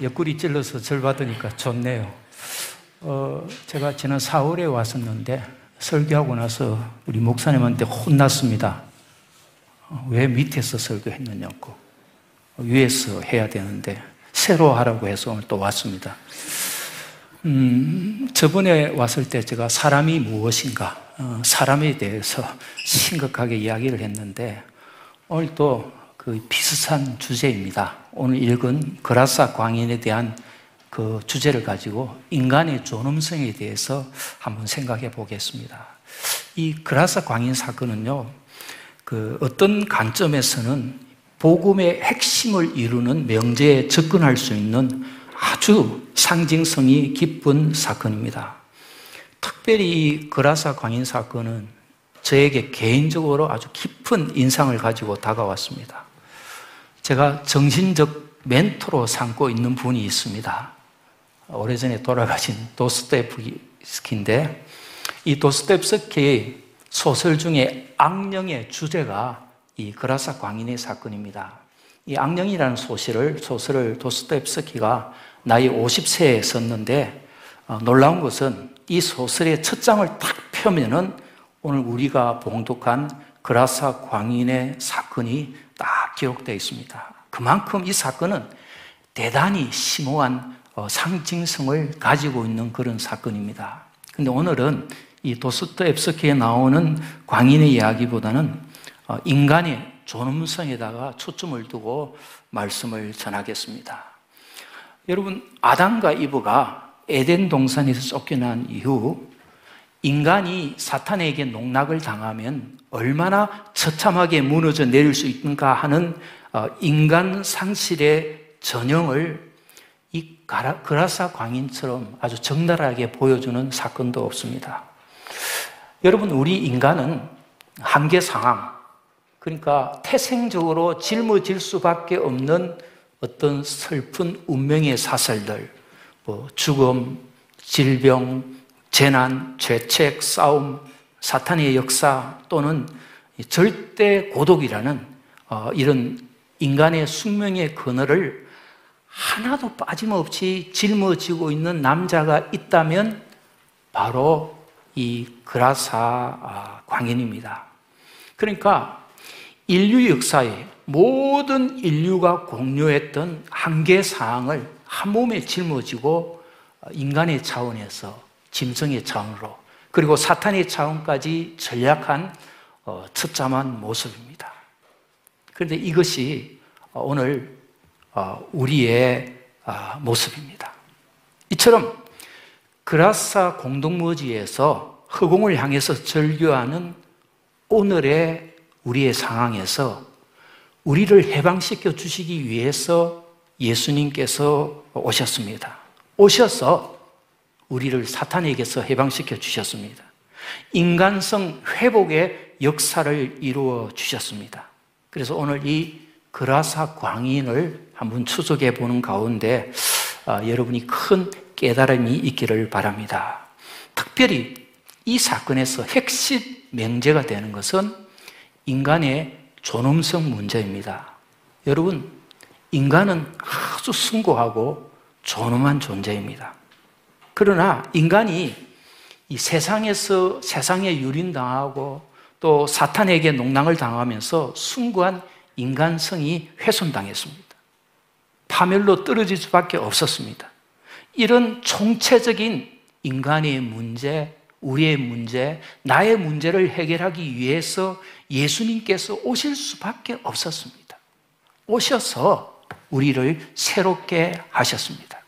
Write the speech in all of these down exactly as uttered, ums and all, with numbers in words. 옆구리 찔러서 절 받으니까 좋네요. 어, 제가 지난 사월에 왔었는데 설교하고 나서 우리 목사님한테 혼났습니다. 왜 밑에서 설교했느냐고. 위에서 해야 되는데 새로 하라고 해서 오늘 또 왔습니다. 음, 저번에 왔을 때 제가 사람이 무엇인가, 어, 사람에 대해서 심각하게 이야기를 했는데 오늘 또 그 비슷한 주제입니다. 오늘 읽은 거라사 광인에 대한 그 주제를 가지고 인간의 존엄성에 대해서 한번 생각해 보겠습니다. 이 거라사 광인 사건은요, 그 어떤 관점에서는 복음의 핵심을 이루는 명제에 접근할 수 있는 아주 상징성이 깊은 사건입니다. 특별히 이 거라사 광인 사건은 저에게 개인적으로 아주 깊은 인상을 가지고 다가왔습니다. 제가 정신적 멘토로 삼고 있는 분이 있습니다. 오래전에 돌아가신 도스토옙스키인데 이 도스토옙스키의 소설 중에 악령의 주제가 이 거라사 광인의 사건입니다. 이 악령이라는 소설을, 소설을 도스토옙스키가 나이 오십 세에 썼는데 어, 놀라운 것은 이 소설의 첫 장을 딱 펴면은 오늘 우리가 봉독한 거라사 광인의 사건이 딱 기록되어 있습니다. 그만큼 이 사건은 대단히 심오한 어, 상징성을 가지고 있는 그런 사건입니다. 그런데 오늘은 이 도스토옙스키에 나오는 광인의 이야기보다는 어, 인간의 존엄성에다가 초점을 두고 말씀을 전하겠습니다. 여러분, 아담과 이브가 에덴 동산에서 쫓겨난 이후 인간이 사탄에게 농락을 당하면 얼마나 처참하게 무너져 내릴 수 있는가 하는 인간 상실의 전형을 이 거라사 광인처럼 아주 적나라하게 보여주는 사건도 없습니다. 여러분, 우리 인간은 한계 상황, 그러니까 태생적으로 짊어질 수밖에 없는 어떤 슬픈 운명의 사슬들, 뭐 죽음, 질병, 재난, 죄책, 싸움, 사탄의 역사 또는 절대 고독이라는 어, 이런 인간의 숙명의 그늘을 하나도 빠짐없이 짊어지고 있는 남자가 있다면 바로 이 거라사 광인입니다. 그러니까 인류 역사에 모든 인류가 공유했던 한계사항을 한몸에 짊어지고 인간의 차원에서 짐승의 차원으로 그리고 사탄의 차원까지 전략한 처참한 모습입니다. 그런데 이것이 오늘 우리의 모습입니다. 이처럼 거라사 공동묘지에서 허공을 향해서 절규하는 오늘의 우리의 상황에서 우리를 해방시켜 주시기 위해서 예수님께서 오셨습니다. 오셔서 우리를 사탄에게서 해방시켜 주셨습니다. 인간성 회복의 역사를 이루어 주셨습니다. 그래서 오늘 이 거라사 광인을 한번 추적해 보는 가운데 아, 여러분이 큰 깨달음이 있기를 바랍니다. 특별히 이 사건에서 핵심 명제가 되는 것은 인간의 존엄성 문제입니다. 여러분, 인간은 아주 숭고하고 존엄한 존재입니다. 그러나 인간이 이 세상에서 세상에 유린당하고 또 사탄에게 농락을 당하면서 숭고한 인간성이 훼손당했습니다. 파멸로 떨어질 수밖에 없었습니다. 이런 총체적인 인간의 문제, 우리의 문제, 나의 문제를 해결하기 위해서 예수님께서 오실 수밖에 없었습니다. 오셔서 우리를 새롭게 하셨습니다.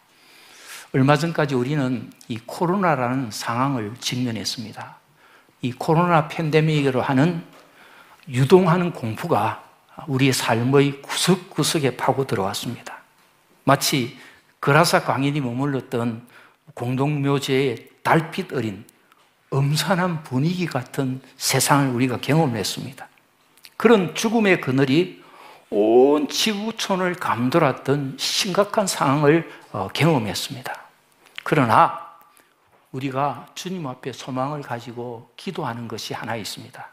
얼마 전까지 우리는 이 코로나라는 상황을 직면했습니다. 이 코로나 팬데믹으로 하는 유동하는 공포가 우리의 삶의 구석구석에 파고 들어왔습니다. 마치 거라사 광인이 머물렀던 공동묘지의 달빛 어린 음산한 분위기 같은 세상을 우리가 경험했습니다. 그런 죽음의 그늘이 온 지구촌을 감돌았던 심각한 상황을 경험했습니다. 그러나 우리가 주님 앞에 소망을 가지고 기도하는 것이 하나 있습니다.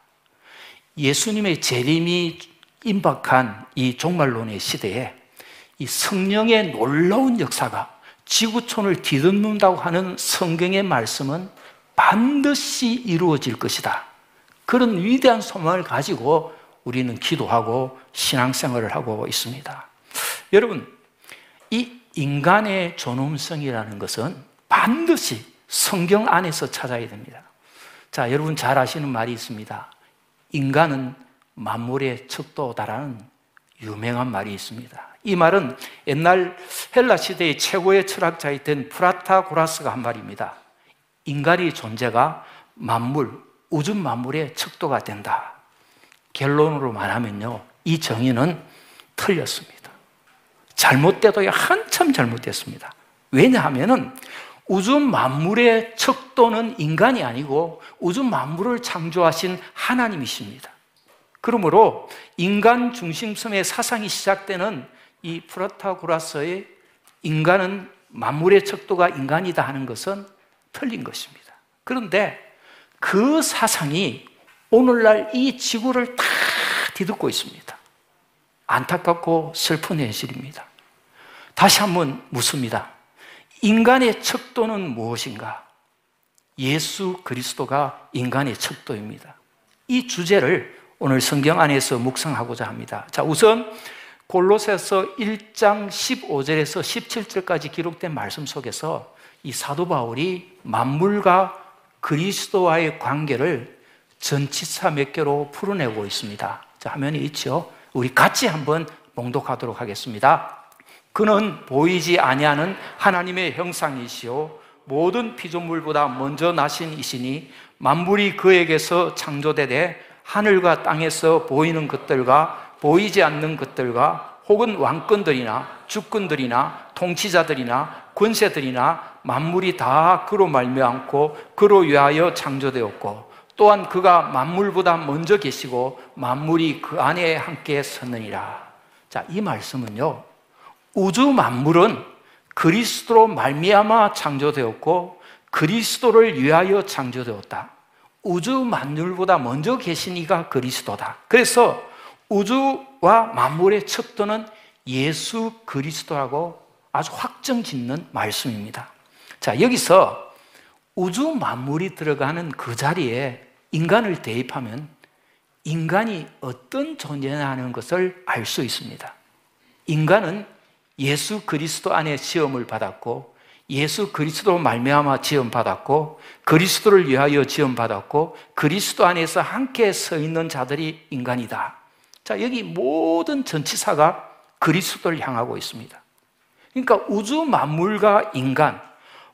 예수님의 재림이 임박한 이 종말론의 시대에 이 성령의 놀라운 역사가 지구촌을 뒤덮는다고 하는 성경의 말씀은 반드시 이루어질 것이다. 그런 위대한 소망을 가지고 우리는 기도하고 신앙생활을 하고 있습니다. 여러분, 이 인간의 존엄성이라는 것은 반드시 성경 안에서 찾아야 됩니다. 자, 여러분 잘 아시는 말이 있습니다. 인간은 만물의 척도다라는 유명한 말이 있습니다. 이 말은 옛날 헬라 시대의 최고의 철학자였던 프라타고라스가 한 말입니다. 인간의 존재가 만물, 우주 만물의 척도가 된다. 결론으로 말하면요, 이 정의는 틀렸습니다. 잘못돼도 한참 잘못됐습니다. 왜냐하면은 우주 만물의 척도는 인간이 아니고 우주 만물을 창조하신 하나님이십니다. 그러므로 인간 중심성의 사상이 시작되는 이 프라타고라스의 인간은 만물의 척도가 인간이다 하는 것은 틀린 것입니다. 그런데 그 사상이 오늘날 이 지구를 다 뒤덮고 있습니다. 안타깝고 슬픈 현실입니다. 다시 한번 묻습니다. 인간의 척도는 무엇인가? 예수 그리스도가 인간의 척도입니다. 이 주제를 오늘 성경 안에서 묵상하고자 합니다. 자, 우선 골로새서 일 장 십오 절에서 십칠 절까지 기록된 말씀 속에서 이 사도 바울이 만물과 그리스도와의 관계를 전치사 몇 개로 풀어내고 있습니다. 자, 화면에 있죠? 우리 같이 한번 봉독하도록 하겠습니다. 그는 보이지 아니하는 하나님의 형상이시오 모든 피조물보다 먼저 나신 이시니 만물이 그에게서 창조되되 하늘과 땅에서 보이는 것들과 보이지 않는 것들과 혹은 왕권들이나 주권들이나 통치자들이나 권세들이나 만물이 다 그로 말미암고 그로 위하여 창조되었고 또한 그가 만물보다 먼저 계시고 만물이 그 안에 함께 섰느니라. 자, 이 말씀은요, 우주 만물은 그리스도로 말미암아 창조되었고 그리스도를 위하여 창조되었다. 우주 만물보다 먼저 계신 이가 그리스도다. 그래서 우주와 만물의 척도는 예수 그리스도라고 아주 확정짓는 말씀입니다. 자, 여기서 우주 만물이 들어가는 그 자리에 인간을 대입하면 인간이 어떤 존재냐 하는 것을 알 수 있습니다. 인간은 예수 그리스도 안에 시험을 받았고 예수 그리스도로 말미암아 지음받았고 그리스도를 위하여 지음받았고 그리스도 안에서 함께 서 있는 자들이 인간이다. 자, 여기 모든 전치사가 그리스도를 향하고 있습니다. 그러니까 우주 만물과 인간,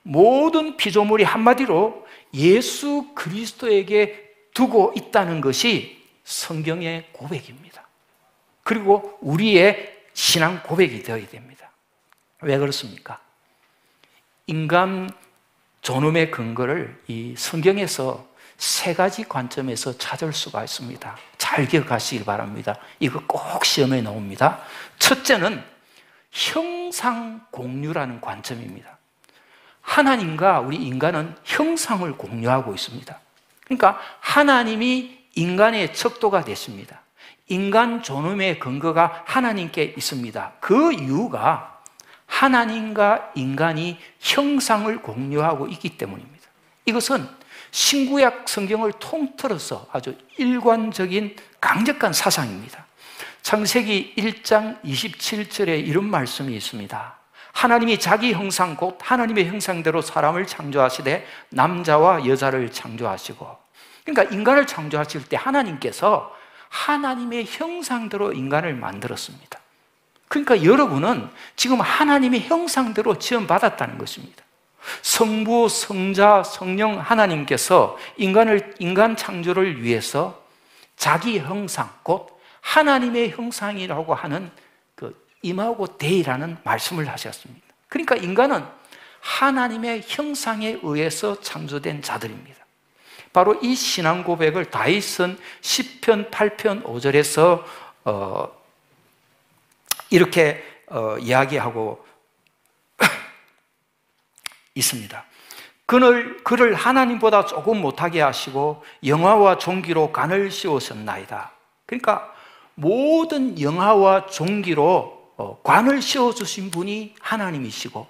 모든 피조물이 한마디로 예수 그리스도에게 두고 있다는 것이 성경의 고백입니다. 그리고 우리의 신앙 고백이 되어야 됩니다. 왜 그렇습니까? 인간 존엄의 근거를 이 성경에서 세 가지 관점에서 찾을 수가 있습니다. 잘 기억하시길 바랍니다. 이거 꼭 시험에 나옵니다. 첫째는 형상 공유라는 관점입니다. 하나님과 우리 인간은 형상을 공유하고 있습니다. 그러니까 하나님이 인간의 척도가 되십니다. 인간 존엄의 근거가 하나님께 있습니다. 그 이유가 하나님과 인간이 형상을 공유하고 있기 때문입니다. 이것은 신구약 성경을 통틀어서 아주 일관적인 강력한 사상입니다. 창세기 일 장 이십칠 절에 이런 말씀이 있습니다. 하나님이 자기 형상 곧 하나님의 형상대로 사람을 창조하시되 남자와 여자를 창조하시고, 그러니까 인간을 창조하실 때 하나님께서 하나님의 형상대로 인간을 만들었습니다. 그러니까 여러분은 지금 하나님의 형상대로 지음받았다는 것입니다. 성부, 성자, 성령 하나님께서 인간을, 인간 창조를 위해서 자기 형상, 곧 하나님의 형상이라고 하는 그 임하고 대이라는 말씀을 하셨습니다. 그러니까 인간은 하나님의 형상에 의해서 창조된 자들입니다. 바로 이 신앙 고백을 다윗은 시편 팔 편 오 절에서 어, 이렇게 어, 이야기하고 있습니다. 그를, 그를 하나님보다 조금 못하게 하시고 영화와 종기로 간을 씌우셨나이다. 그러니까 모든 영화와 종기로 관을 씌워주신 분이 하나님이시고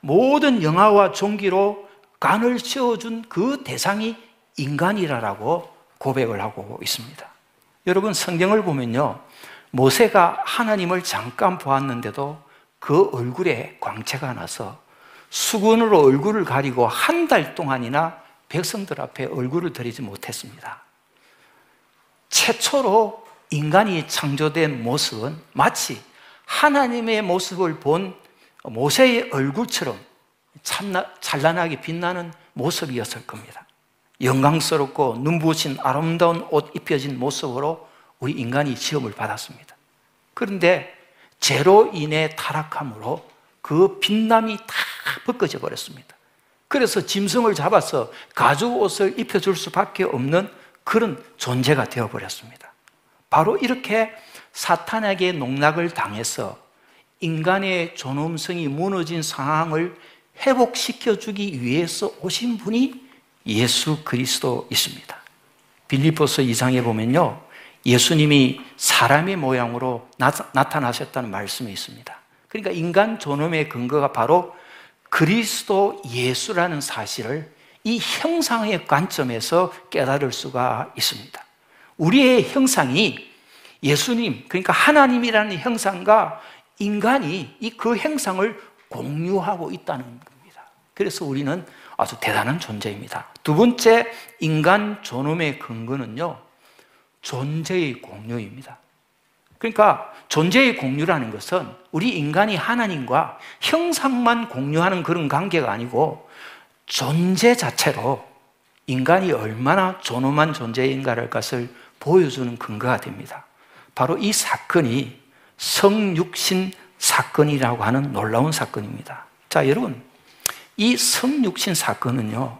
모든 영화와 존귀로 관을 씌워준 그 대상이 인간이라라고 고백을 하고 있습니다. 여러분, 성경을 보면요, 모세가 하나님을 잠깐 보았는데도 그 얼굴에 광채가 나서 수건으로 얼굴을 가리고 한 달 동안이나 백성들 앞에 얼굴을 들이지 못했습니다. 최초로 인간이 창조된 모습은 마치 하나님의 모습을 본 모세의 얼굴처럼 찬란하게 빛나는 모습이었을 겁니다. 영광스럽고 눈부신 아름다운 옷 입혀진 모습으로 우리 인간이 지음을 받았습니다. 그런데 죄로 인해 타락함으로 그 빛남이 다 벗겨져 버렸습니다. 그래서 짐승을 잡아서 가죽 옷을 입혀줄 수밖에 없는 그런 존재가 되어버렸습니다. 바로 이렇게 사탄에게 농락을 당해서 인간의 존엄성이 무너진 상황을 회복시켜주기 위해서 오신 분이 예수 그리스도이십니다. 빌립보서 이 장에 보면요, 예수님이 사람의 모양으로 나타나셨다는 말씀이 있습니다. 그러니까 인간 존엄의 근거가 바로 그리스도 예수라는 사실을 이 형상의 관점에서 깨달을 수가 있습니다. 우리의 형상이 예수님, 그러니까 하나님이라는 형상과 인간이 이 그 형상을 공유하고 있다는 겁니다. 그래서 우리는 아주 대단한 존재입니다. 두 번째 인간 존엄의 근거는요, 존재의 공유입니다. 그러니까 존재의 공유라는 것은 우리 인간이 하나님과 형상만 공유하는 그런 관계가 아니고 존재 자체로 인간이 얼마나 존엄한 존재인가를 것을 보여주는 근거가 됩니다. 바로 이 사건이 성육신 사건이라고 하는 놀라운 사건입니다. 자, 여러분, 이 성육신 사건은요,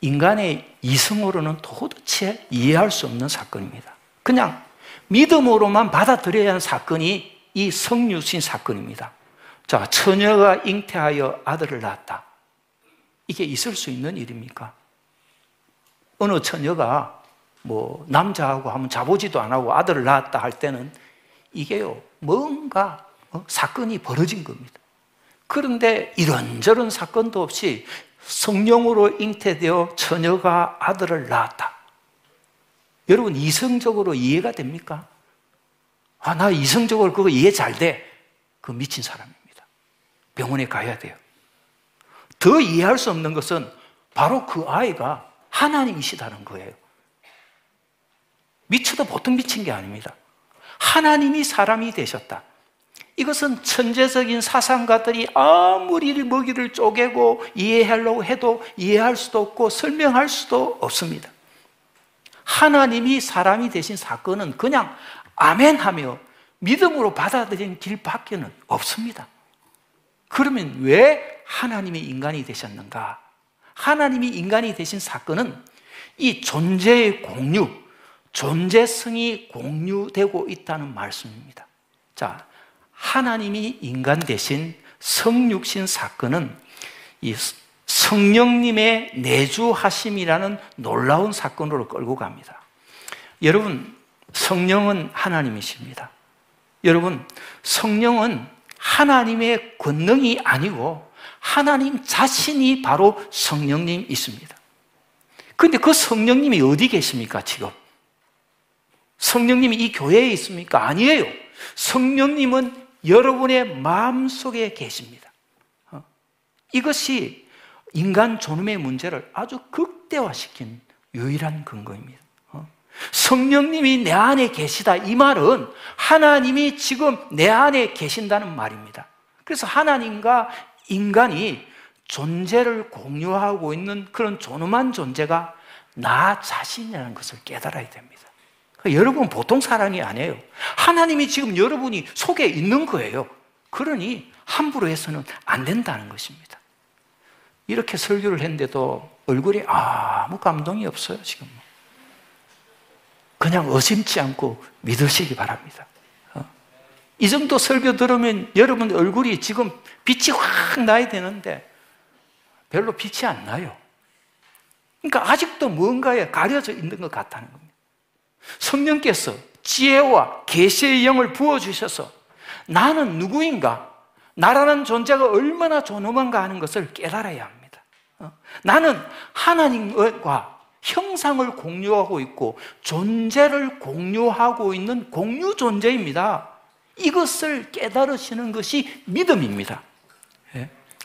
인간의 이성으로는 도대체 이해할 수 없는 사건입니다. 그냥 믿음으로만 받아들여야 하는 사건이 이 성육신 사건입니다. 자, 처녀가 잉태하여 아들을 낳았다. 이게 있을 수 있는 일입니까? 어느 처녀가 뭐 남자하고 하면 자보지도 안 하고 아들을 낳았다 할 때는 이게요, 뭔가 어? 사건이 벌어진 겁니다. 그런데 이런저런 사건도 없이 성령으로 잉태되어 처녀가 아들을 낳았다. 여러분, 이성적으로 이해가 됩니까? 아, 나 이성적으로 그거 이해 잘 돼. 그 미친 사람입니다. 병원에 가야 돼요. 더 이해할 수 없는 것은 바로 그 아이가 하나님이시다는 거예요. 미쳐도 보통 미친 게 아닙니다. 하나님이 사람이 되셨다. 이것은 천재적인 사상가들이 아무리 먹이를 쪼개고 이해하려고 해도 이해할 수도 없고 설명할 수도 없습니다. 하나님이 사람이 되신 사건은 그냥 아멘하며 믿음으로 받아들인 길밖에는 없습니다. 그러면 왜 하나님이 인간이 되셨는가? 하나님이 인간이 되신 사건은 이 존재의 공유, 존재성이 공유되고 있다는 말씀입니다. 자, 하나님이 인간 되신 성육신 사건은 이 성령님의 내주하심이라는 놀라운 사건으로 끌고 갑니다. 여러분, 성령은 하나님이십니다. 여러분, 성령은 하나님의 권능이 아니고 하나님 자신이 바로 성령님이십니다. 그런데 그 성령님이 어디 계십니까, 지금? 성령님이 이 교회에 있습니까? 아니에요. 성령님은 여러분의 마음속에 계십니다. 이것이 인간 존엄의 문제를 아주 극대화시킨 유일한 근거입니다. 성령님이 내 안에 계시다, 이 말은 하나님이 지금 내 안에 계신다는 말입니다. 그래서 하나님과 인간이 존재를 공유하고 있는 그런 존엄한 존재가 나 자신이라는 것을 깨달아야 됩니다. 그러니까 여러분, 보통 사람이 아니에요. 하나님이 지금 여러분이 속에 있는 거예요. 그러니 함부로 해서는 안 된다는 것입니다. 이렇게 설교를 했는데도 얼굴에 아무 감동이 없어요, 지금. 그냥 어심치 않고 믿으시기 바랍니다. 이 정도 설교 들으면 여러분 얼굴이 지금 빛이 확 나야 되는데 별로 빛이 안 나요. 그러니까 아직도 뭔가에 가려져 있는 것 같다는 겁니다. 성령께서 지혜와 계시의 영을 부어주셔서 나는 누구인가? 나라는 존재가 얼마나 존엄한가 하는 것을 깨달아야 합니다. 나는 하나님과 형상을 공유하고 있고 존재를 공유하고 있는 공유 존재입니다. 이것을 깨달으시는 것이 믿음입니다.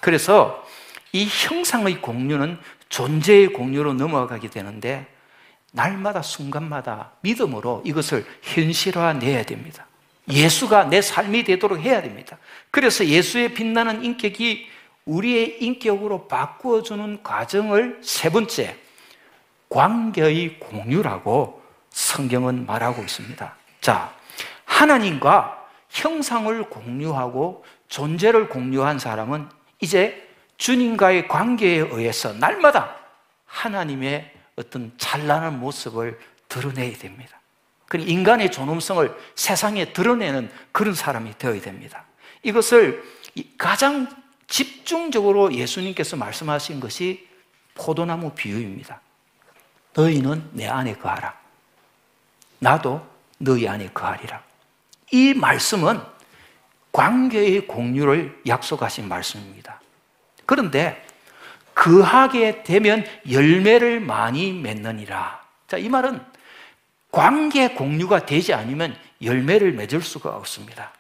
그래서 이 형상의 공유는 존재의 공유로 넘어가게 되는데 날마다 순간마다 믿음으로 이것을 현실화내야 됩니다. 예수가 내 삶이 되도록 해야 됩니다. 그래서 예수의 빛나는 인격이 우리의 인격으로 바꾸어주는 과정을 세 번째, 관계의 공유라고 성경은 말하고 있습니다. 자, 하나님과 형상을 공유하고 존재를 공유한 사람은 이제 주님과의 관계에 의해서 날마다 하나님의 어떤 찬란한 모습을 드러내야 됩니다. 그러니 인간의 존엄성을 세상에 드러내는 그런 사람이 되어야 됩니다. 이것을 가장 집중적으로 예수님께서 말씀하신 것이 포도나무 비유입니다. 너희는 내 안에 거하라. 나도 너희 안에 거하리라. 이 말씀은 관계의 공유를 약속하신 말씀입니다. 그런데 거하게 되면 열매를 많이 맺느니라. 자, 이 말은 관계 공유가 되지 않으면 열매를 맺을 수가 없습니다.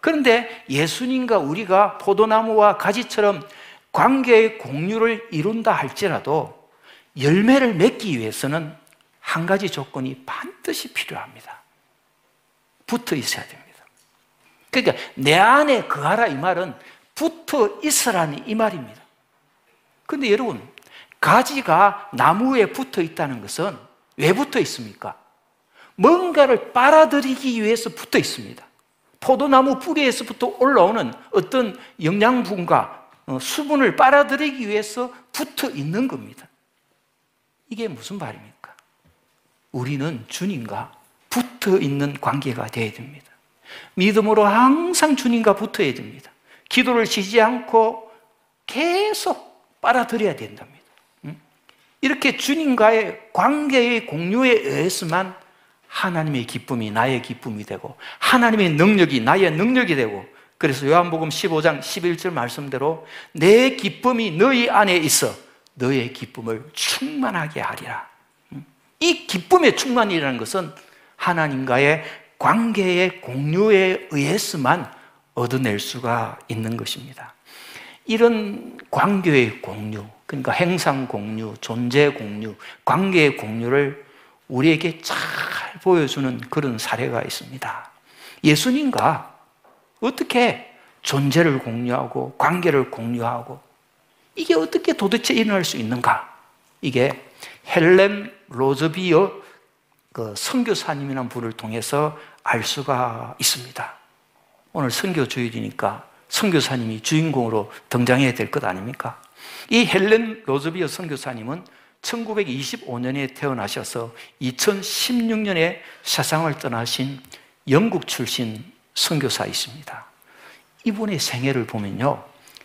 그런데 예수님과 우리가 포도나무와 가지처럼 관계의 공유를 이룬다 할지라도 열매를 맺기 위해서는 한 가지 조건이 반드시 필요합니다. 붙어 있어야 됩니다. 그러니까 내 안에 거하라 이 말은 붙어 있으라는 이 말입니다. 그런데 여러분, 가지가 나무에 붙어 있다는 것은 왜 붙어 있습니까? 뭔가를 빨아들이기 위해서 붙어 있습니다. 포도나무 뿌리에서부터 올라오는 어떤 영양분과 수분을 빨아들이기 위해서 붙어 있는 겁니다. 이게 무슨 말입니까? 우리는 주님과 붙어 있는 관계가 되어야 됩니다. 믿음으로 항상 주님과 붙어야 됩니다. 기도를 쉬지 않고 계속 빨아들여야 된답니다. 이렇게 주님과의 관계의 공유에 의해서만 하나님의 기쁨이 나의 기쁨이 되고 하나님의 능력이 나의 능력이 되고, 그래서 요한복음 십오 장 십일 절 말씀대로 내 기쁨이 너희 안에 있어 너의 기쁨을 충만하게 하리라. 이 기쁨의 충만이라는 것은 하나님과의 관계의 공유에 의해서만 얻어낼 수가 있는 것입니다. 이런 관계의 공유, 그러니까 행상 공유, 존재 공유, 관계의 공유를 우리에게 잘 보여주는 그런 사례가 있습니다. 예수님과 어떻게 존재를 공유하고 관계를 공유하고 이게 어떻게 도대체 일어날 수 있는가? 이게 헬렌 로즈비어 그 선교사님이라는 분을 통해서 알 수가 있습니다. 오늘 선교주일이니까 선교사님이 주인공으로 등장해야 될 것 아닙니까? 이 헬렌 로즈비어 선교사님은 천구백이십오 년에 태어나셔서 이천십육 년에 세상을 떠나신 영국 출신 선교사이십니다. 이분의 생애를 보면요,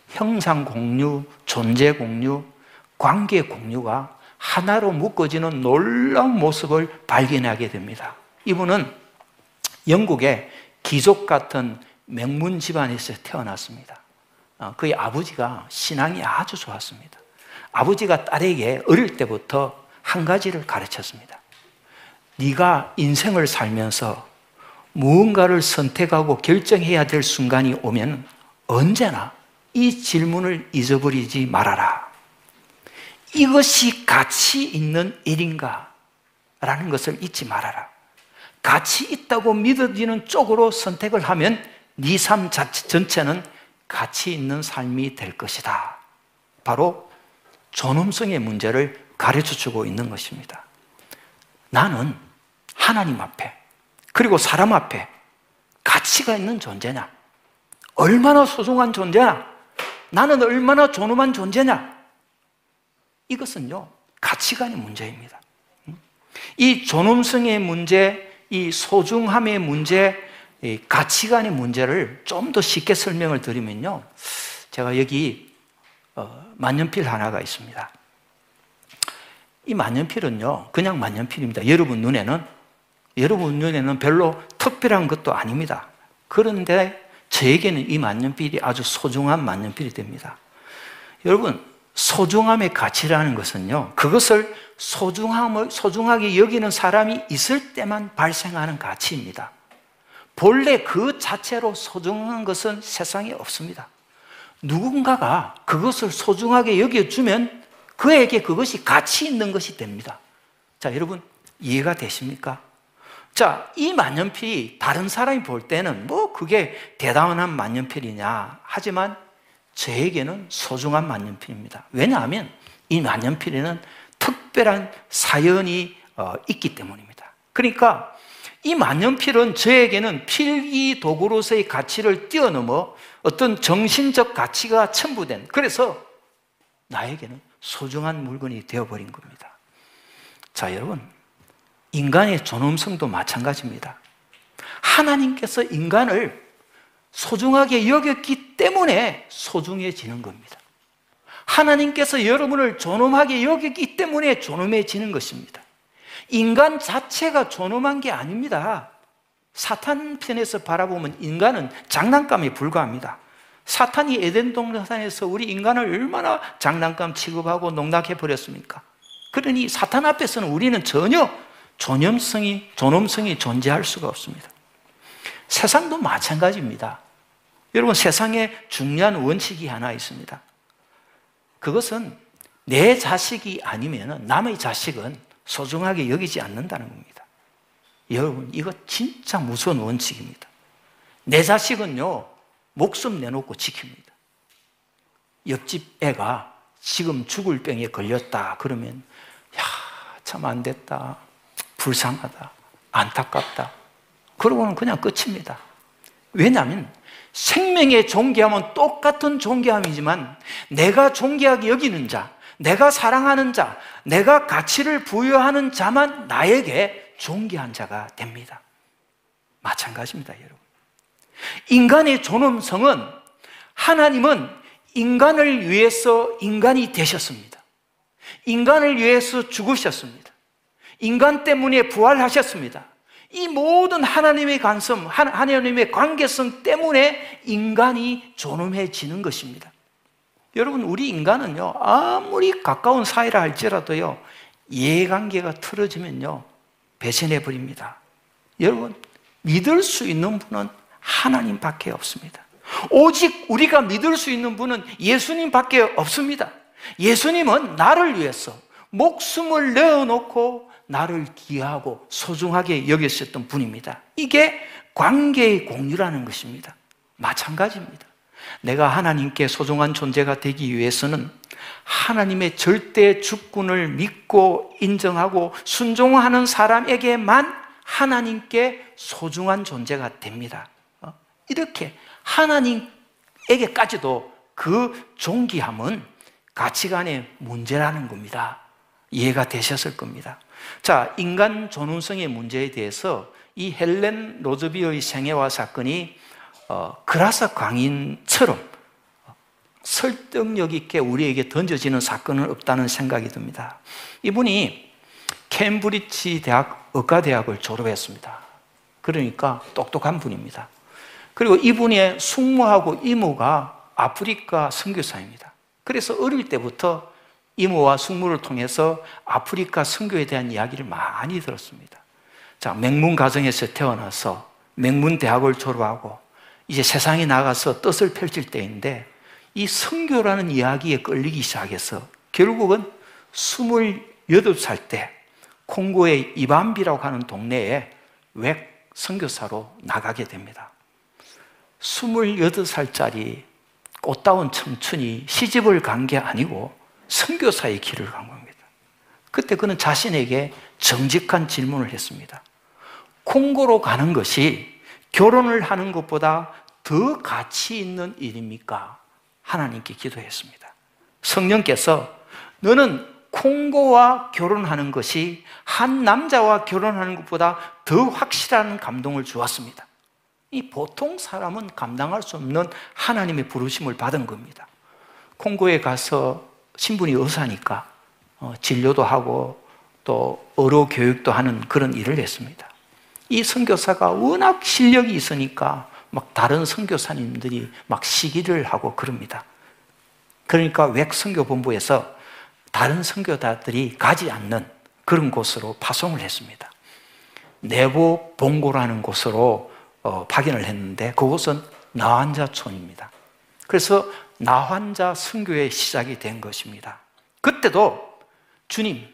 형상 공유, 존재 공유, 관계 공유가 하나로 묶어지는 놀라운 모습을 발견하게 됩니다. 이분은 영국의 귀족 같은 명문 집안에서 태어났습니다. 그의 아버지가 신앙이 아주 좋았습니다. 아버지가 딸에게 어릴 때부터 한 가지를 가르쳤습니다. 네가 인생을 살면서 무언가를 선택하고 결정해야 될 순간이 오면 언제나 이 질문을 잊어버리지 말아라. 이것이 가치 있는 일인가? 라는 것을 잊지 말아라. 가치 있다고 믿어지는 쪽으로 선택을 하면 네 삶 전체는 가치 있는 삶이 될 것이다. 바로 존엄성의 문제를 가르쳐주고 있는 것입니다. 나는 하나님 앞에 그리고 사람 앞에 가치가 있는 존재냐? 얼마나 소중한 존재냐? 나는 얼마나 존엄한 존재냐? 이것은요, 가치관의 문제입니다. 이 존엄성의 문제, 이 소중함의 문제, 이 가치관의 문제를 좀 더 쉽게 설명을 드리면요, 제가 여기 어, 만년필 하나가 있습니다. 이 만년필은요, 그냥 만년필입니다. 여러분 눈에는 여러분 눈에는 별로 특별한 것도 아닙니다. 그런데 저에게는 이 만년필이 아주 소중한 만년필이 됩니다. 여러분, 소중함의 가치라는 것은요, 그것을 소중함을, 소중하게 여기는 사람이 있을 때만 발생하는 가치입니다. 본래 그 자체로 소중한 것은 세상에 없습니다. 누군가가 그것을 소중하게 여겨주면 그에게 그것이 가치 있는 것이 됩니다. 자, 여러분, 이해가 되십니까? 자, 이 만년필이 다른 사람이 볼 때는 뭐 그게 대단한 만년필이냐, 하지만 저에게는 소중한 만년필입니다. 왜냐하면 이 만년필에는 특별한 사연이 어, 있기 때문입니다. 그러니까 이 만년필은 저에게는 필기 도구로서의 가치를 뛰어넘어 어떤 정신적 가치가 첨부된, 그래서 나에게는 소중한 물건이 되어버린 겁니다. 자, 여러분, 인간의 존엄성도 마찬가지입니다. 하나님께서 인간을 소중하게 여겼기 때문에 소중해지는 겁니다. 하나님께서 여러분을 존엄하게 여겼기 때문에 존엄해지는 것입니다. 인간 자체가 존엄한 게 아닙니다. 사탄 편에서 바라보면 인간은 장난감에 불과합니다. 사탄이 에덴 동산에서 우리 인간을 얼마나 장난감 취급하고 농락해버렸습니까? 그러니 사탄 앞에서는 우리는 전혀 존엄성이, 존엄성이 존재할 수가 없습니다. 세상도 마찬가지입니다. 여러분, 세상에 중요한 원칙이 하나 있습니다. 그것은 내 자식이 아니면 남의 자식은 소중하게 여기지 않는다는 겁니다. 여러분, 이거 진짜 무서운 원칙입니다. 내 자식은요, 목숨 내놓고 지킵니다. 옆집 애가 지금 죽을 병에 걸렸다 그러면, 야, 참 안 됐다, 불쌍하다, 안타깝다, 그러고는 그냥 끝입니다. 왜냐하면 생명의 존귀함은 똑같은 존귀함이지만 내가 존귀하게 여기는 자, 내가 사랑하는 자, 내가 가치를 부여하는 자만 나에게 존귀한 자가 됩니다. 마찬가지입니다, 여러분. 인간의 존엄성은, 하나님은 인간을 위해서 인간이 되셨습니다. 인간을 위해서 죽으셨습니다. 인간 때문에 부활하셨습니다. 이 모든 하나님의 관성, 하나님의 관계성 때문에 인간이 존엄해지는 것입니다. 여러분, 우리 인간은요, 아무리 가까운 사이라 할지라도요, 이해관계가 틀어지면요, 배신해버립니다. 여러분, 믿을 수 있는 분은 하나님밖에 없습니다. 오직 우리가 믿을 수 있는 분은 예수님밖에 없습니다. 예수님은 나를 위해서 목숨을 내어놓고 나를 기하고 소중하게 여겼었던 분입니다. 이게 관계의 공유라는 것입니다. 마찬가지입니다. 내가 하나님께 소중한 존재가 되기 위해서는 하나님의 절대 주권을 믿고 인정하고 순종하는 사람에게만 하나님께 소중한 존재가 됩니다. 이렇게 하나님에게까지도 그 존귀함은 가치관의 문제라는 겁니다. 이해가 되셨을 겁니다. 자, 인간 존엄성의 문제에 대해서 이 헬렌 로즈비어의 생애와 사건이 어, 거라사 강인처럼 설득력 있게 우리에게 던져지는 사건은 없다는 생각이 듭니다. 이분이 캠브리지 대학 의과대학을 졸업했습니다. 그러니까 똑똑한 분입니다. 그리고 이분의 숙모하고 이모가 아프리카 선교사입니다. 그래서 어릴 때부터 이모와 숙모를 통해서 아프리카 선교에 대한 이야기를 많이 들었습니다. 자, 맹문 가정에서 태어나서 맹문 대학을 졸업하고 이제 세상에 나가서 뜻을 펼칠 때인데, 이 선교라는 이야기에 끌리기 시작해서 결국은 스물여덟 살 때 콩고의 이반비라고 하는 동네에 웹 선교사로 나가게 됩니다. 스물여덟 살짜리 꽃다운 청춘이 시집을 간 게 아니고 선교사의 길을 간 겁니다. 그때 그는 자신에게 정직한 질문을 했습니다. 콩고로 가는 것이 결혼을 하는 것보다 더 가치 있는 일입니까? 하나님께 기도했습니다. 성령께서 너는 콩고와 결혼하는 것이 한 남자와 결혼하는 것보다 더 확실한 감동을 주었습니다. 이 보통 사람은 감당할 수 없는 하나님의 부르심을 받은 겁니다. 콩고에 가서 신분이 의사니까 진료도 하고 또 의료 교육도 하는 그런 일을 했습니다. 이 선교사가 워낙 실력이 있으니까 막 다른 선교사님들이 막 시기를 하고 그럽니다. 그러니까 웩 선교본부에서 다른 선교사들이 가지 않는 그런 곳으로 파송을 했습니다. 내부 봉고라는 곳으로 어, 파견을 했는데 그곳은 나환자촌입니다. 그래서 나환자 선교의 시작이 된 것입니다. 그때도 주님,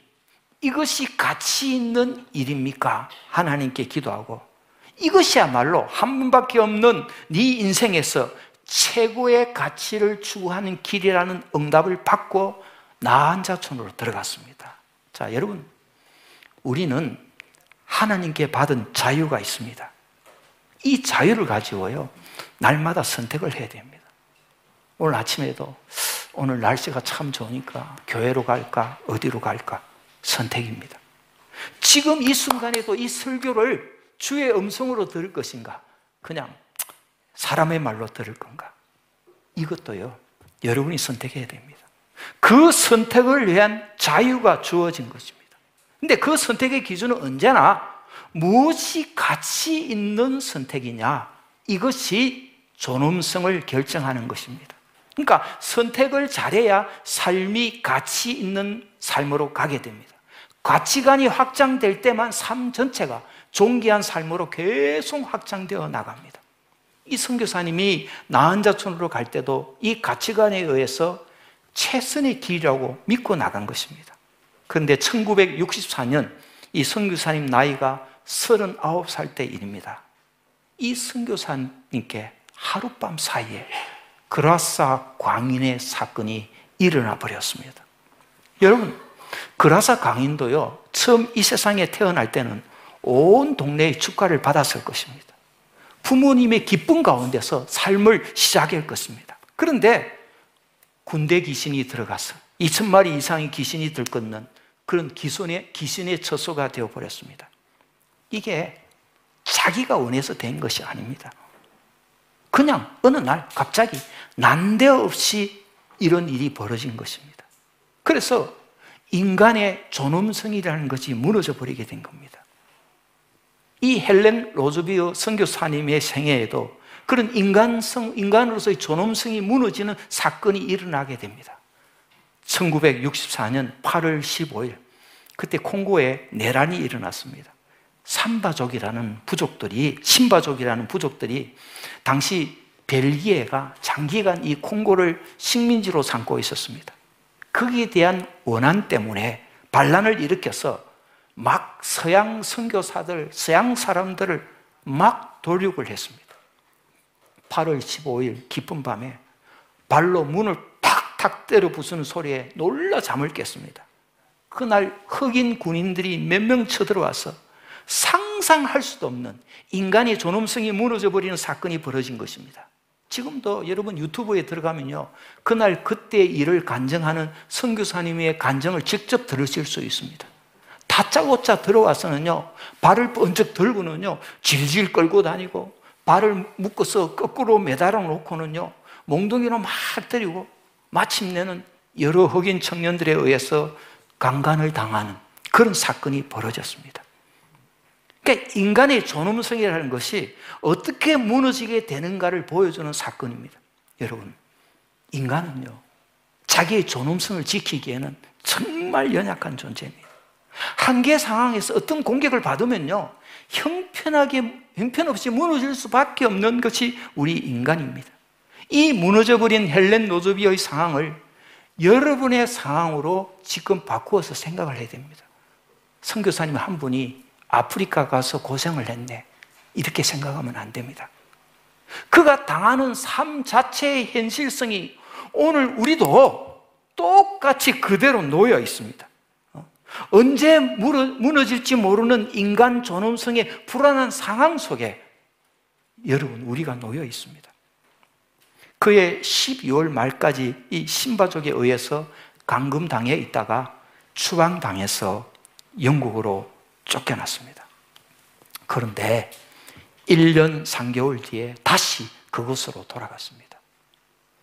이것이 가치 있는 일입니까? 하나님께 기도하고 이것이야말로 한 번밖에 없는 네 인생에서 최고의 가치를 추구하는 길이라는 응답을 받고 나환자촌으로 들어갔습니다. 자, 여러분, 우리는 하나님께 받은 자유가 있습니다. 이 자유를 가지고요, 날마다 선택을 해야 됩니다. 오늘 아침에도 오늘 날씨가 참 좋으니까 교회로 갈까 어디로 갈까 선택입니다. 지금 이 순간에도 이 설교를 주의 음성으로 들을 것인가, 그냥 사람의 말로 들을 건가, 이것도요 여러분이 선택해야 됩니다. 그 선택을 위한 자유가 주어진 것입니다. 근데 그 선택의 기준은 언제나 무엇이 가치 있는 선택이냐, 이것이 존엄성을 결정하는 것입니다. 그러니까 선택을 잘해야 삶이 가치 있는 삶으로 가게 됩니다. 가치관이 확장될 때만 삶 전체가 존귀한 삶으로 계속 확장되어 나갑니다. 이 선교사님이 나환자촌으로 갈 때도 이 가치관에 의해서 최선의 길이라고 믿고 나간 것입니다. 그런데 천구백육십사 년 이 선교사님 나이가 서른아홉 살 때 일입니다. 이 선교사님께 하룻밤 사이에 거라사 광인의 사건이 일어나 버렸습니다. 여러분, 거라사 광인도요, 처음 이 세상에 태어날 때는 온 동네의 축가를 받았을 것입니다. 부모님의 기쁨 가운데서 삶을 시작할 것입니다. 그런데 군대 귀신이 들어가서 이천 마리 이상의 귀신이 들끓는 그런 기손의, 귀신의 처소가 되어버렸습니다. 이게 자기가 원해서 된 것이 아닙니다. 그냥 어느 날 갑자기 난데없이 이런 일이 벌어진 것입니다. 그래서 인간의 존엄성이라는 것이 무너져 버리게 된 겁니다. 이 헬렌 로즈비어 선교사님의 생애에도 그런 인간성, 인간으로서의 존엄성이 무너지는 사건이 일어나게 됩니다. 천구백육십사 년 팔월 십오일, 그때 콩고에 내란이 일어났습니다. 삼바족이라는 부족들이, 신바족이라는 부족들이 당시 벨기에가 장기간 이 콩고를 식민지로 삼고 있었습니다. 거기에 대한 원한 때문에 반란을 일으켜서 막 서양 선교사들, 서양 사람들을 막 도륙을 했습니다. 팔월 십오일 깊은 밤에 발로 문을 탁탁 때려 부수는 소리에 놀라 잠을 깼습니다. 그날 흑인 군인들이 몇 명 쳐들어와서 상상할 수도 없는 인간의 존엄성이 무너져버리는 사건이 벌어진 것입니다. 지금도 여러분 유튜브에 들어가면요, 그날 그때의 일을 간증하는 선교사님의 간증을 직접 들으실 수 있습니다. 다짜고짜 들어와서는요, 발을 번쩍 들고는요, 질질 끌고 다니고, 발을 묶어서 거꾸로 매달아 놓고는요, 몽둥이로 막 때리고, 마침내는 여러 흑인 청년들에 의해서 강간을 당하는 그런 사건이 벌어졌습니다. 그러니까 인간의 존엄성이라는 것이 어떻게 무너지게 되는가를 보여주는 사건입니다. 여러분, 인간은요, 자기의 존엄성을 지키기에는 정말 연약한 존재입니다. 한계 상황에서 어떤 공격을 받으면요, 형편하게, 형편없이 무너질 수밖에 없는 것이 우리 인간입니다. 이 무너져버린 헬렌 로즈비어의 상황을 여러분의 상황으로 지금 바꾸어서 생각을 해야 됩니다. 선교사님 한 분이 아프리카 가서 고생을 했네, 이렇게 생각하면 안 됩니다. 그가 당하는 삶 자체의 현실성이 오늘 우리도 똑같이 그대로 놓여 있습니다. 언제 무너질지 모르는 인간 존엄성의 불안한 상황 속에 여러분, 우리가 놓여 있습니다. 그해 십이월 말까지 이 신바족에 의해서 감금당해 있다가 추방당해서 영국으로 쫓겨났습니다. 그런데 일 년 삼 개월 뒤에 다시 그곳으로 돌아갔습니다.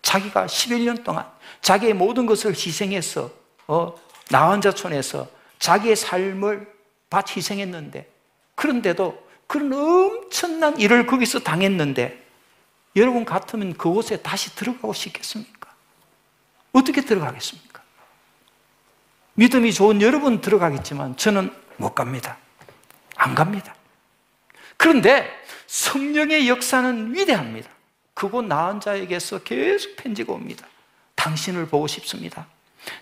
자기가 십일 년 동안 자기의 모든 것을 희생해서 어, 나환자촌에서 자기의 삶을 바치 희생했는데, 그런데도 그런 엄청난 일을 거기서 당했는데 여러분 같으면 그곳에 다시 들어가고 싶겠습니까? 어떻게 들어가겠습니까? 믿음이 좋은 여러분 들어가겠지만 저는 못 갑니다. 안 갑니다. 그런데 성령의 역사는 위대합니다. 그곳 나은 자에게서 계속 편지가 옵니다. 당신을 보고 싶습니다.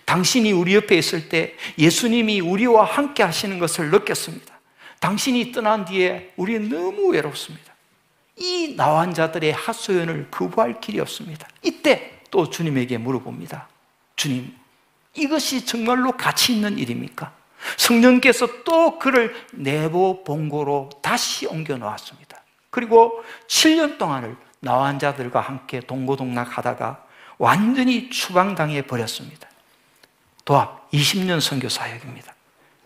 당신이 우리 옆에 있을 때 예수님이 우리와 함께 하시는 것을 느꼈습니다. 당신이 떠난 뒤에 우리는 너무 외롭습니다. 이 나환 자들의 하소연을 거부할 길이 없습니다. 이때 또 주님에게 물어봅니다. 주님, 이것이 정말로 가치 있는 일입니까? 성령께서 또 그를 내보 본고로 다시 옮겨 놓았습니다. 그리고 칠 년 동안을 나환 자들과 함께 동고동락하다가 완전히 추방당해 버렸습니다. 도합 이십 년 선교 사역입니다.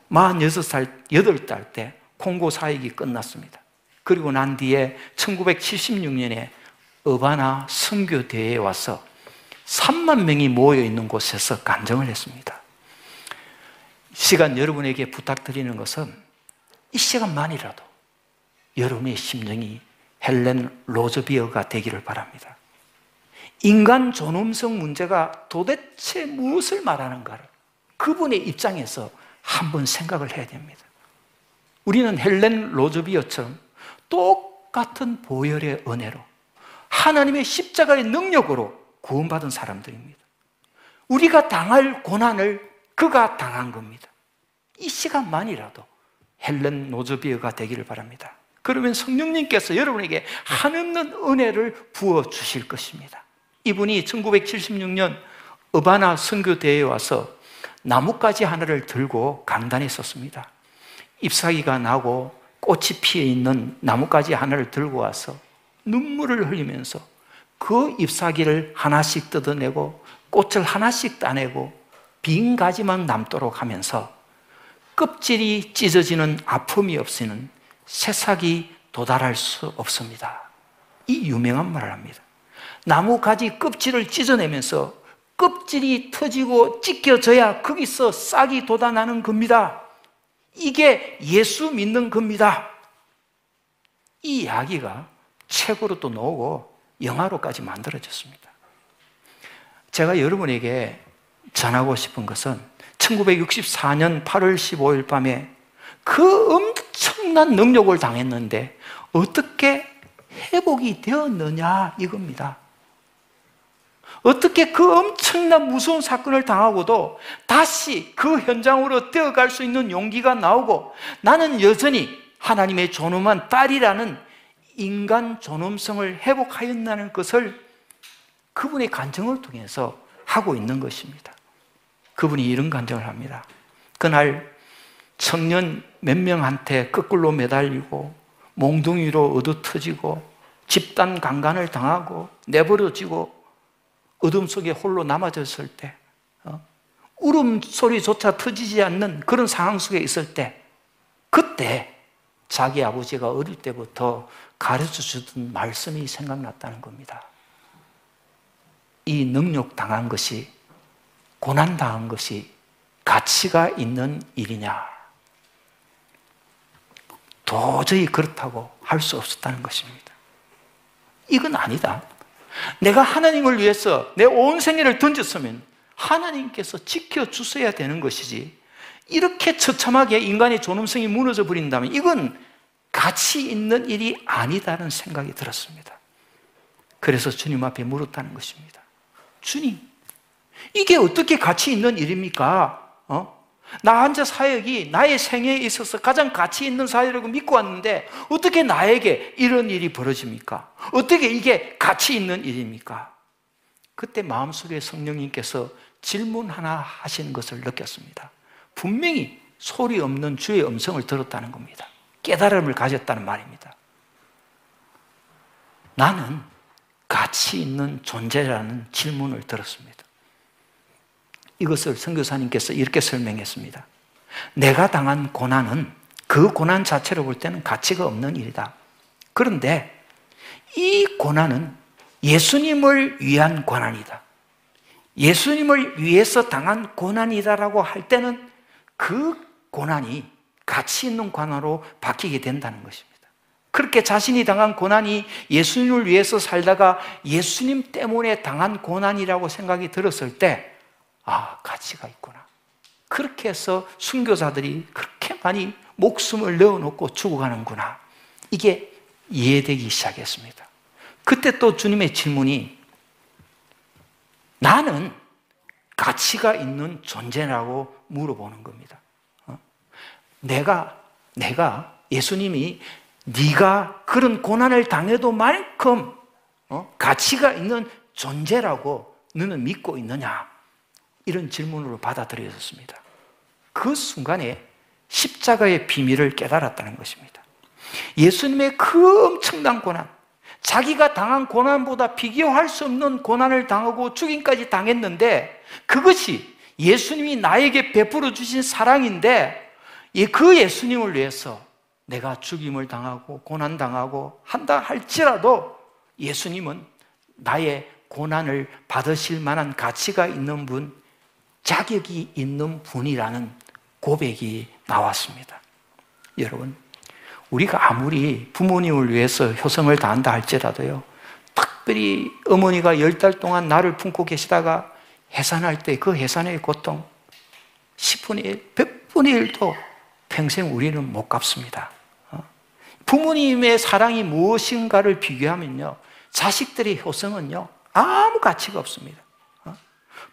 마흔여섯 살, 여덟 달 때 콩고 사역이 끝났습니다. 그리고 난 뒤에 천구백칠십육 년에 어바나 선교대회에 와서 삼만 명이 모여있는 곳에서 간증을 했습니다. 이 시간 여러분에게 부탁드리는 것은 이 시간만이라도 여러분의 심령이 헬렌 로즈비어가 되기를 바랍니다. 인간 존엄성 문제가 도대체 무엇을 말하는가를 그분의 입장에서 한번 생각을 해야 됩니다. 우리는 헬렌 로즈비어처럼 똑같은 보혈의 은혜로 하나님의 십자가의 능력으로 구원받은 사람들입니다. 우리가 당할 고난을 그가 당한 겁니다. 이 시간만이라도 헬렌 로즈비어가 되기를 바랍니다. 그러면 성령님께서 여러분에게 한없는 은혜를 부어주실 것입니다. 이분이 천구백칠십육 년 어바나 선교대회에 와서 나뭇가지 하나를 들고 강단에 섰습니다. 잎사귀가 나고 꽃이 피어 있는 나뭇가지 하나를 들고 와서 눈물을 흘리면서 그 잎사귀를 하나씩 뜯어내고 꽃을 하나씩 따내고 빈 가지만 남도록 하면서 껍질이 찢어지는 아픔이 없이는 새싹이 도달할 수 없습니다. 이 유명한 말을 합니다. 나뭇가지 껍질을 찢어내면서 껍질이 터지고 찢겨져야 거기서 싹이 돋아나는 겁니다. 이게 예수 믿는 겁니다. 이 이야기가 책으로도 나오고 영화로까지 만들어졌습니다. 제가 여러분에게 전하고 싶은 것은 천구백육십사 년 팔월 십오일 밤에 그 엄청난 능력을 당했는데 어떻게 회복이 되었느냐 이겁니다. 어떻게 그 엄청난 무서운 사건을 당하고도 다시 그 현장으로 뛰어갈 수 있는 용기가 나오고 나는 여전히 하나님의 존엄한 딸이라는 인간 존엄성을 회복하였다는 것을 그분의 간증을 통해서 하고 있는 것입니다. 그분이 이런 간증을 합니다. 그날 청년 몇 명한테 거꾸로 매달리고 몽둥이로 얻어터지고 집단 강간을 당하고 내버려지고 어둠 속에 홀로 남아졌을 때 어? 울음소리조차 터지지 않는 그런 상황 속에 있을 때 그때 자기 아버지가 어릴 때부터 가르쳐주던 말씀이 생각났다는 겁니다. 이 능욕당한 것이 고난당한 것이 가치가 있는 일이냐? 도저히 그렇다고 할 수 없었다는 것입니다. 이건 아니다. 내가 하나님을 위해서 내 온 생애를 던졌으면 하나님께서 지켜주셔야 되는 것이지 이렇게 처참하게 인간의 존엄성이 무너져 버린다면 이건 가치 있는 일이 아니다는 생각이 들었습니다. 그래서 주님 앞에 물었다는 것입니다. 주님, 이게 어떻게 가치 있는 일입니까? 어? 나 혼자 사역이 나의 생애에 있어서 가장 가치 있는 사역이라고 믿고 왔는데 어떻게 나에게 이런 일이 벌어집니까? 어떻게 이게 가치 있는 일입니까? 그때 마음속에 성령님께서 질문 하나 하시는 것을 느꼈습니다. 분명히 소리 없는 주의 음성을 들었다는 겁니다. 깨달음을 가졌다는 말입니다. 나는 가치 있는 존재라는 질문을 들었습니다. 이것을 선교사님께서 이렇게 설명했습니다. 내가 당한 고난은 그 고난 자체로 볼 때는 가치가 없는 일이다. 그런데 이 고난은 예수님을 위한 고난이다. 예수님을 위해서 당한 고난이다라고 할 때는 그 고난이 가치 있는 고난으로 바뀌게 된다는 것입니다. 그렇게 자신이 당한 고난이 예수님을 위해서 살다가 예수님 때문에 당한 고난이라고 생각이 들었을 때, 아, 가치가 있구나. 그렇게 해서 순교자들이 그렇게 많이 목숨을 내어놓고 죽어가는구나. 이게 이해되기 시작했습니다. 그때 또 주님의 질문이, 나는 가치가 있는 존재라고 물어보는 겁니다. 어? 내가, 내가, 예수님이 네가 그런 고난을 당해도 만큼 어? 가치가 있는 존재라고 너는 믿고 있느냐? 이런 질문으로 받아들여졌습니다. 그 순간에 십자가의 비밀을 깨달았다는 것입니다. 예수님의 그 엄청난 고난, 자기가 당한 고난보다 비교할 수 없는 고난을 당하고 죽임까지 당했는데, 그것이 예수님이 나에게 베풀어 주신 사랑인데, 그 예수님을 위해서 내가 죽임을 당하고 고난당하고 한다 할지라도 예수님은 나의 고난을 받으실 만한 가치가 있는 분, 자격이 있는 분이라는 고백이 나왔습니다. 여러분, 우리가 아무리 부모님을 위해서 효성을 다한다 할지라도요, 특별히 어머니가 열 달 동안 나를 품고 계시다가 해산할 때 그 해산의 고통 십분의 일, 백분의 일도 평생 우리는 못 갚습니다. 부모님의 사랑이 무엇인가를 비교하면요, 자식들의 효성은요 아무 가치가 없습니다.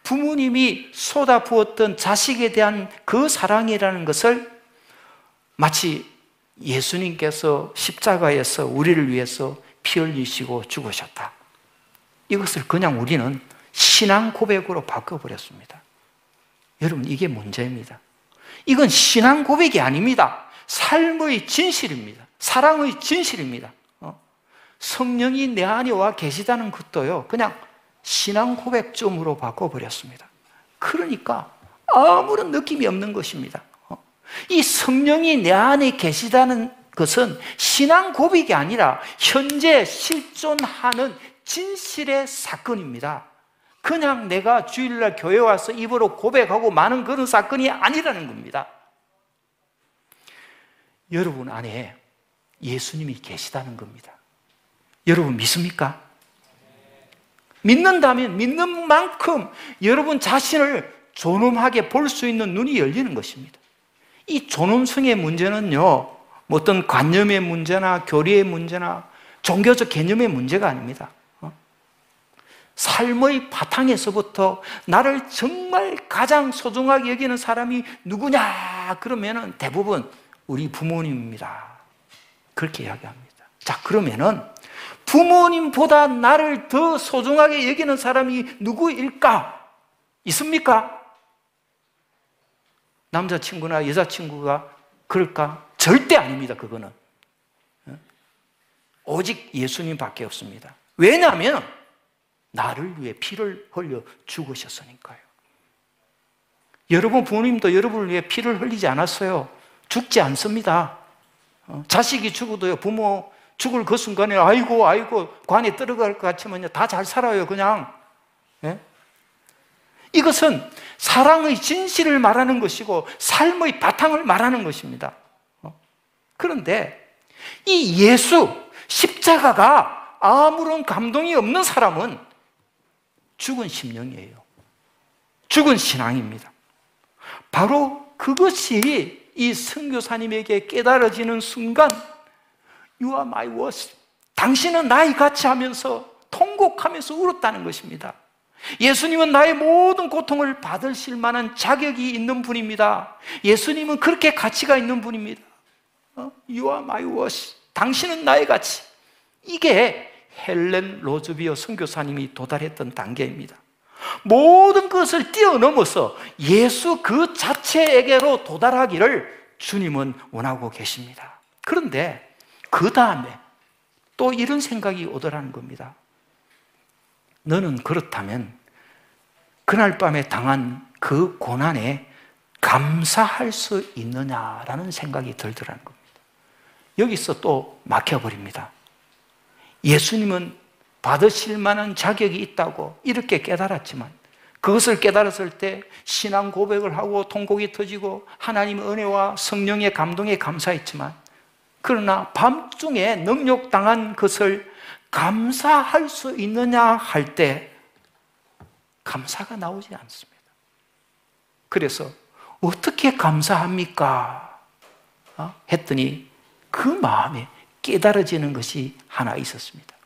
부모님이 쏟아부었던 자식에 대한 그 사랑이라는 것을 마치 예수님께서 십자가에서 우리를 위해서 피 흘리시고 죽으셨다, 이것을 그냥 우리는 신앙 고백으로 바꿔버렸습니다. 여러분, 이게 문제입니다. 이건 신앙 고백이 아닙니다. 삶의 진실입니다. 사랑의 진실입니다. 성령이 내 안에 와 계시다는 것도요 그냥 신앙 고백점으로 바꿔버렸습니다. 그러니까 아무런 느낌이 없는 것입니다. 이 성령이 내 안에 계시다는 것은 신앙 고백이 아니라 현재 실존하는 진실의 사건입니다. 그냥 내가 주일날 교회 와서 입으로 고백하고 마는 그런 사건이 아니라는 겁니다. 여러분 안에 예수님이 계시다는 겁니다. 여러분 믿습니까? 믿는다면 믿는 만큼 여러분 자신을 존엄하게 볼 수 있는 눈이 열리는 것입니다. 이 존엄성의 문제는요, 어떤 관념의 문제나 교리의 문제나 종교적 개념의 문제가 아닙니다. 삶의 바탕에서부터 나를 정말 가장 소중하게 여기는 사람이 누구냐? 그러면은 대부분 우리 부모님입니다. 그렇게 이야기합니다. 자, 그러면은 부모님보다 나를 더 소중하게 여기는 사람이 누구일까? 있습니까? 남자친구나 여자친구가 그럴까? 절대 아닙니다. 그거는 오직 예수님밖에 없습니다. 왜냐하면 나를 위해 피를 흘려 죽으셨으니까요. 여러분 부모님도 여러분을 위해 피를 흘리지 않았어요. 죽지 않습니다. 자식이 죽어도요, 부모 죽을 그 순간에 아이고 아이고 관에 들어갈 것 같으면 다 잘 살아요 그냥. 예? 이것은 사랑의 진실을 말하는 것이고 삶의 바탕을 말하는 것입니다. 그런데 이 예수, 십자가가 아무런 감동이 없는 사람은 죽은 심령이에요. 죽은 신앙입니다. 바로 그것이 이 선교사님에게 깨달아지는 순간, You are my worst, 당신은 나의 같이 하면서 통곡하면서 울었다는 것입니다. 예수님은 나의 모든 고통을 받으실 만한 자격이 있는 분입니다. 예수님은 그렇게 가치가 있는 분입니다. You are my worth, 당신은 나의 가치. 이게 헬렌 로즈비어 선교사님이 도달했던 단계입니다. 모든 것을 뛰어넘어서 예수 그 자체에게로 도달하기를 주님은 원하고 계십니다. 그런데 그 다음에 또 이런 생각이 오더라는 겁니다. 너는 그렇다면 그날 밤에 당한 그 고난에 감사할 수 있느냐라는 생각이 들더라는 겁니다. 여기서 또 막혀버립니다. 예수님은 받으실 만한 자격이 있다고 이렇게 깨달았지만, 그것을 깨달았을 때 신앙 고백을 하고 통곡이 터지고 하나님의 은혜와 성령의 감동에 감사했지만, 그러나 밤중에 능욕당한 것을 감사할 수 있느냐 할 때 감사가 나오지 않습니다. 그래서 어떻게 감사합니까? 어? 했더니 그 마음에 깨달아지는 것이 하나 있었습니다.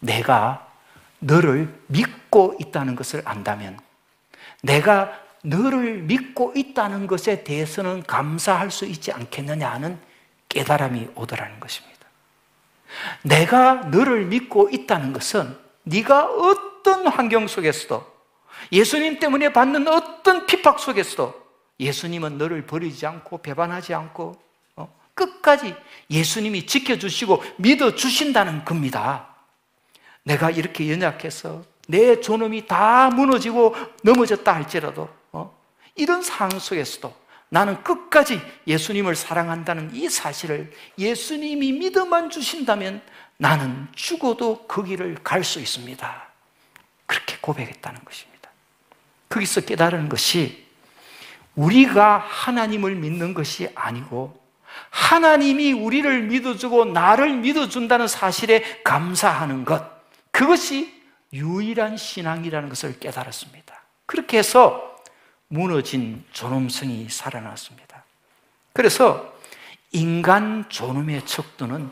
내가 너를 믿고 있다는 것을 안다면, 내가 너를 믿고 있다는 것에 대해서는 감사할 수 있지 않겠느냐는 깨달음이 오더라는 것입니다. 내가 너를 믿고 있다는 것은 네가 어떤 환경 속에서도, 예수님 때문에 받는 어떤 핍박 속에서도 예수님은 너를 버리지 않고 배반하지 않고 끝까지 예수님이 지켜주시고 믿어주신다는 겁니다. 내가 이렇게 연약해서 내 존엄이 다 무너지고 넘어졌다 할지라도 어? 이런 상황 속에서도 나는 끝까지 예수님을 사랑한다는 이 사실을 예수님이 믿어만 주신다면 나는 죽어도 그 길을 갈 수 있습니다. 그렇게 고백했다는 것입니다. 거기서 깨달은 것이 우리가 하나님을 믿는 것이 아니고 하나님이 우리를 믿어주고 나를 믿어준다는 사실에 감사하는 것, 그것이 유일한 신앙이라는 것을 깨달았습니다. 그렇게 해서 무너진 존엄성이 살아났습니다. 그래서 인간 존엄의 척도는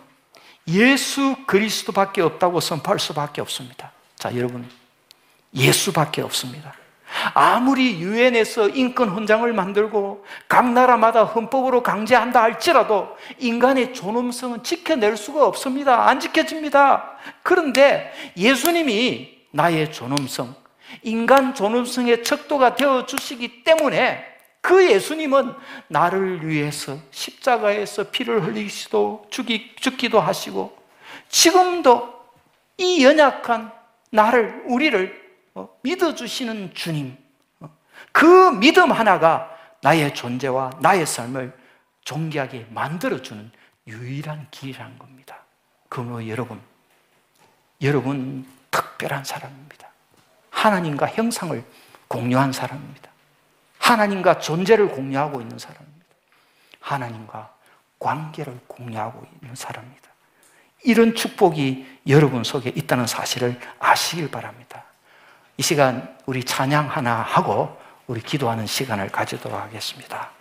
예수 그리스도밖에 없다고 선포할 수밖에 없습니다. 자, 여러분, 예수밖에 없습니다. 아무리 유엔에서 인권 헌장을 만들고 각 나라마다 헌법으로 강제한다 할지라도 인간의 존엄성은 지켜낼 수가 없습니다. 안 지켜집니다. 그런데 예수님이 나의 존엄성, 인간 존엄성의 척도가 되어주시기 때문에 그 예수님은 나를 위해서 십자가에서 피를 흘리시도 죽기도 하시고 지금도 이 연약한 나를, 우리를 믿어주시는 주님, 그 믿음 하나가 나의 존재와 나의 삶을 존귀하게 만들어주는 유일한 길이라는 겁니다. 그러므로 여러분, 여러분 특별한 사람입니다. 하나님과 형상을 공유한 사람입니다. 하나님과 존재를 공유하고 있는 사람입니다. 하나님과 관계를 공유하고 있는 사람입니다. 이런 축복이 여러분 속에 있다는 사실을 아시길 바랍니다. 이 시간 우리 찬양 하나 하고 우리 기도하는 시간을 가지도록 하겠습니다.